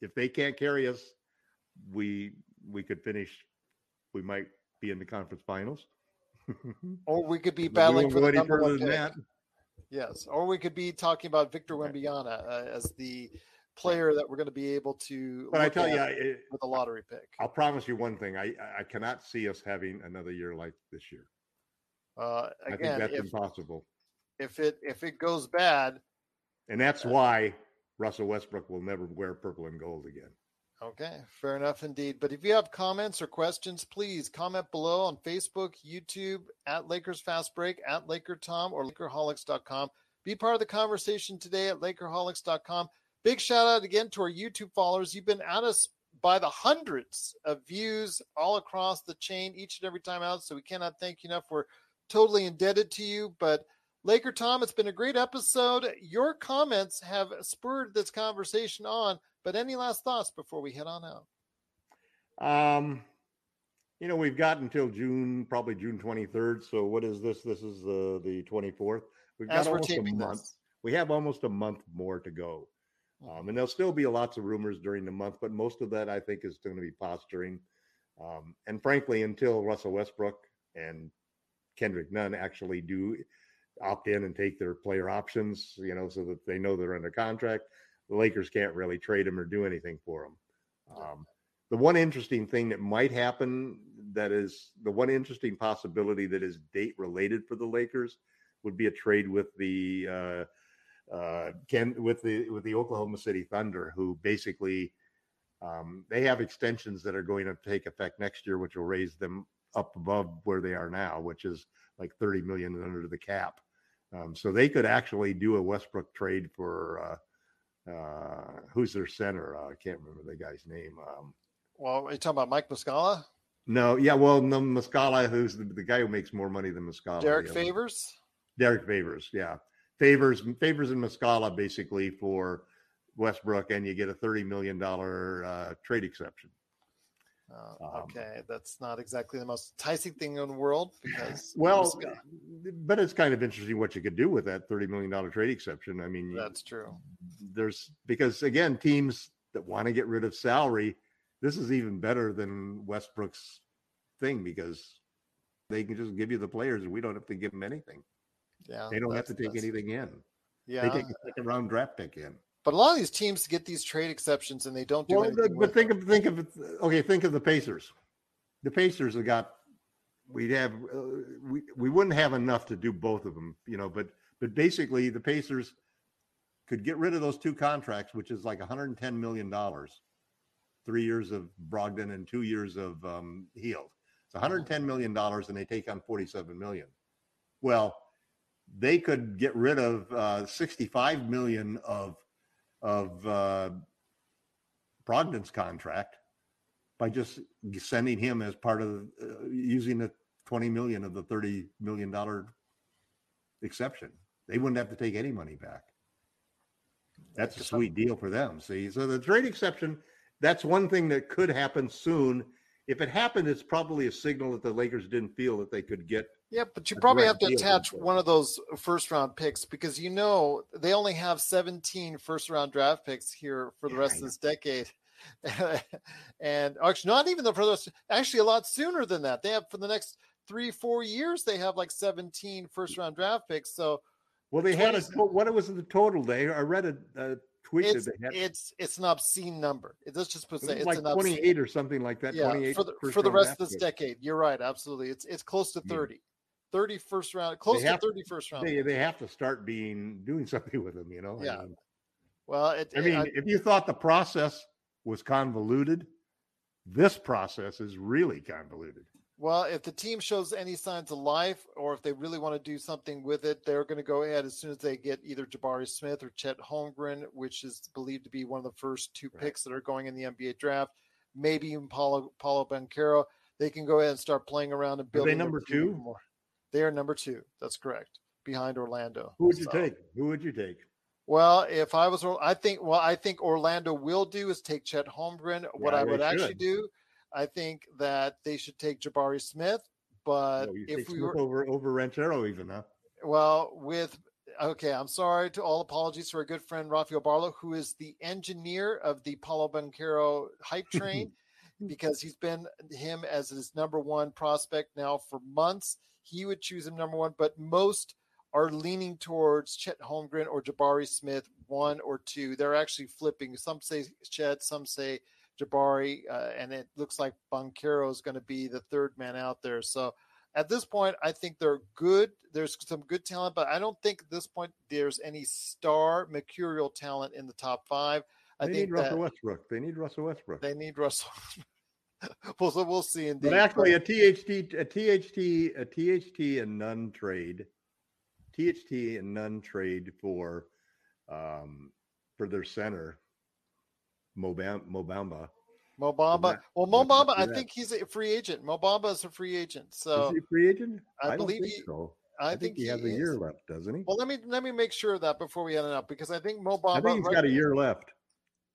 If they can't carry us, we we could finish. We might be in the conference finals, or we could be battling for the number one pick. Yes, or we could be talking about Victor Wembanyama uh, as the player that we're going to be able to. But I tell you, it, with a lottery pick, I'll promise you one thing: I I cannot see us having another year like this year. Uh, again, I think that's if, impossible. If it if it goes bad, and that's uh, why Russell Westbrook will never wear purple and gold again. Okay, fair enough indeed. But if you have comments or questions, please comment below on Facebook, YouTube, at Lakers Fast Break, at Laker Tom, or lakerholics dot com. Be part of the conversation today at lakerholics dot com. Big shout out again to our YouTube followers. You've been at us by the hundreds of views all across the chain each and every time out, so we cannot thank you enough. We're totally indebted to you. But Laker Tom, it's been a great episode. Your comments have spurred this conversation on. But any last thoughts before we head on out? Um, you know, we've got until June, probably June twenty-third. So what is this? This is the, the twenty-fourth. We've got almost a month. This. We have almost a month more to go. Um, and there'll still be lots of rumors during the month, but most of that I think is going to be posturing. Um, and frankly, until Russell Westbrook and Kendrick Nunn actually do opt in and take their player options, you know, so that they know they're under contract, the Lakers can't really trade him or do anything for him. Um, the one interesting thing that might happen that is the one interesting possibility that is date related for the Lakers would be a trade with the uh, uh, can with the with the Oklahoma City Thunder, who basically um, they have extensions that are going to take effect next year, which will raise them up above where they are now, which is like thirty million under the cap. Um, so they could actually do a Westbrook trade for uh, uh, who's their center? Uh, I can't remember the guy's name. Um, well, are you talking about Mike Muscala? No, yeah, well, no, Muscala, who's the, the guy who makes more money than Muscala? Derek you know? Favors. Derek Favors, yeah, Favors, Favors, and Muscala basically for Westbrook, and you get a thirty million dollars uh, trade exception. Uh, okay, um, that's not exactly the most enticing thing in the world because well, but it's kind of interesting what you could do with that thirty million dollars trade exception. I mean, that's true. There's because again, teams that want to get rid of salary, this is even better than Westbrook's thing because they can just give you the players and we don't have to give them anything. Yeah, they don't have to take anything in. Yeah, they take a second round draft pick in. But a lot of these teams get these trade exceptions and they don't do well, anything. But think of, think of, okay, think of the Pacers. The Pacers have got, we'd have, uh, we we wouldn't have enough to do both of them, you know, but, but basically the Pacers could get rid of those two contracts, which is like one hundred ten million dollars, three years of Brogdon and two years of um, Hield. It's one hundred ten million dollars and they take on forty-seven million dollars. Well, they could get rid of uh, sixty-five million dollars of, of uh, Brogdon's contract by just sending him as part of uh, using the twenty million of the thirty million dollars exception. They wouldn't have to take any money back. That's a sweet deal for them. See, so the trade exception, that's one thing that could happen soon. If it happened, it's probably a signal that the Lakers didn't feel that they could get. Yeah, but you probably have to attach one of those first-round picks because, you know, they only have seventeen first-round draft picks here for the rest of this decade. And actually, not even the first, actually a lot sooner than that. They have for the next three, four years, they have like seventeen first-round draft picks. So, well, they had a what was the total? They I read a, a tweet it's, that they had. It's it's an obscene number. Let's just put it it's like an obscene, twenty-eight or something like that. Yeah, for the for the rest of this decade. You're right, absolutely. It's it's close to thirty. Yeah. thirty first round, close to thirty first round. They, they have to start being doing something with them, you know? Yeah. I mean, well, it, I mean, I, if you thought the process was convoluted, this process is really convoluted. Well, if the team shows any signs of life or if they really want to do something with it, they're going to go ahead as soon as they get either Jabari Smith or Chet Holmgren, which is believed to be one of the first two right. picks that are going in the N B A draft, maybe even Paolo, Paolo Banchero. They can go ahead and start playing around and building. Are they number two? More. They are number two. That's correct. Behind Orlando. Who would you so, take? Who would you take? Well, if I was, I think. Well, I think Orlando will do is take Chet Holmgren. Yeah, what I would actually do, I think that they should take Jabari Smith. But no, if we Smith were over over Ranchero, even huh? Well, with okay, I'm sorry to all apologies for our good friend Rafael Barlow, who is the engineer of the Paolo Banchero hype train, because he's been him as his number one prospect now for months. He would choose him number one, but most are leaning towards Chet Holmgren or Jabari Smith, one or two. They're actually flipping. Some say Chet, some say Jabari, uh, and it looks like Banchero is going to be the third man out there. So at this point, I think they're good. There's some good talent, but I don't think at this point there's any star mercurial talent in the top five. I they think need Russell that, Westbrook. They need Russell Westbrook. They need Russell Westbrook. Well, so we'll see. Indeed. But actually, a T H T, a T H T, a T H T and Nunn trade, T H T and Nunn trade for, um, for their center, Mobamba. Mobamba. Mobamba. Well, Mobamba, I think he's a free agent. Mobamba is a free agent. So is he a free agent? I, I believe think he. So. I, I think, think he, he has is. a year left, doesn't he? Well, let me let me make sure of that before we end it up because I think Mobamba. I think he's right got a year left.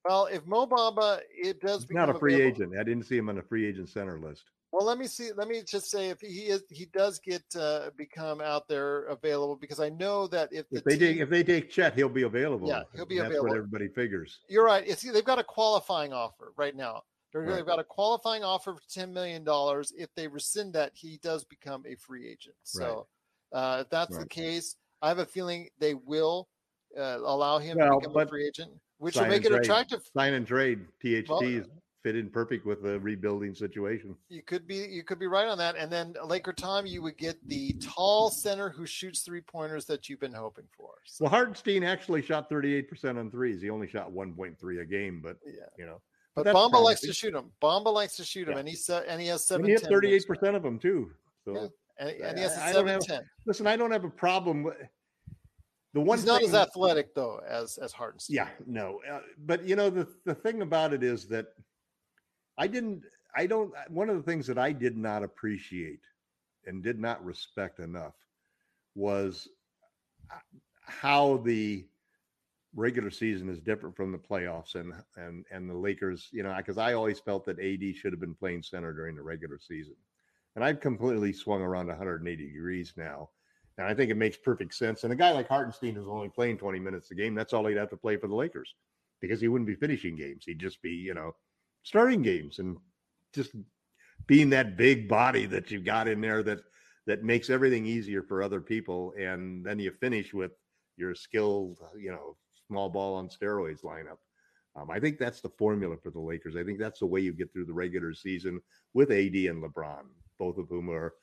Well, if Mo Bamba, it does he's become not a free available. agent. I didn't see him on a free agent center list. Well, let me see. Let me just say if he is, he does get uh, become out there available because I know that if, the if they team, take if they take Chet, he'll be available. Yeah, he'll be and available. That's what everybody figures. You're right. It's they've got a qualifying offer right now. They're, right. They've got a qualifying offer for ten million dollars. If they rescind that, he does become a free agent. So right. uh, if that's right. the case, I have a feeling they will uh, allow him well, to become but, a free agent. Which sign will make it trade. attractive. Sign and trade. T H T well, is fit in perfect with the rebuilding situation. You could be you could be right on that. And then Laker Tom, you would get the tall center who shoots three-pointers that you've been hoping for. So. Well, Hartenstein actually shot thirty-eight percent on threes. He only shot one point three a game, but, yeah. you know. But, but Bamba likes to shoot him. Bamba likes to shoot him, yeah. and, he, and he has seven ten. And he had thirty-eight percent of them, too. So. Yeah. And, and he has a seven ten. Listen, I don't have a problem with the one. He's not thing, as athletic though as as Hartenstein. Yeah, no, uh, but you know the the thing about it is that I didn't. I don't. One of the things that I did not appreciate and did not respect enough was how the regular season is different from the playoffs and and and the Lakers. You know, because I always felt that A D should have been playing center during the regular season. And I've completely swung around one hundred eighty degrees now. And I think it makes perfect sense. And a guy like Hartenstein is only playing twenty minutes a game. That's all he'd have to play for the Lakers because he wouldn't be finishing games. He'd just be, you know, starting games and just being that big body that you've got in there that that makes everything easier for other people. And then you finish with your skilled, you know, small ball on steroids lineup. Um, I think that's the formula for the Lakers. I think that's the way you get through the regular season with A D and LeBron, both of whom are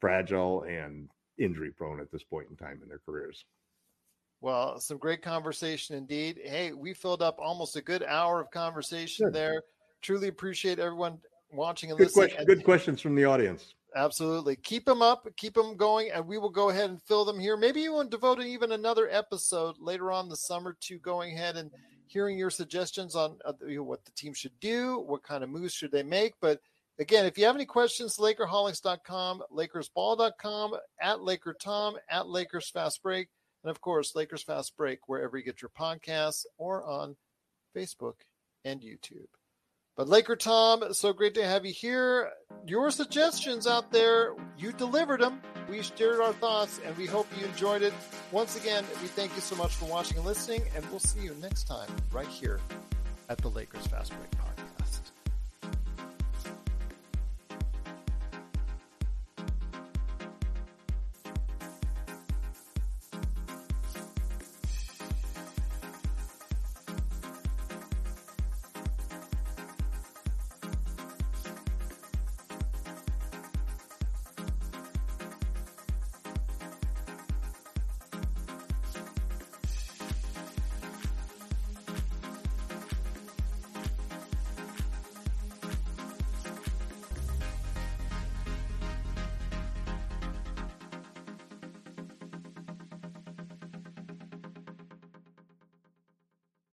fragile and injury prone at this point in time in their careers. Well, some great conversation indeed. Hey, we filled up almost a good hour of conversation sure. there. Truly appreciate everyone watching and good listening. Question, and, good questions from the audience. Absolutely. Keep them up, keep them going, and we will go ahead and fill them here. Maybe you want to devote even another episode later on this summer to going ahead and hearing your suggestions on uh, what the team should do, what kind of moves should they make, but again, if you have any questions, lakerholics dot com, lakers ball dot com, at Laker Tom, at Lakers Fast Break, and of course, Lakers Fast Break, wherever you get your podcasts or on Facebook and YouTube. But Laker Tom, so great to have you here. Your suggestions out there, you delivered them. We shared our thoughts, and we hope you enjoyed it. Once again, we thank you so much for watching and listening, and we'll see you next time right here at the Lakers Fast Break Podcast.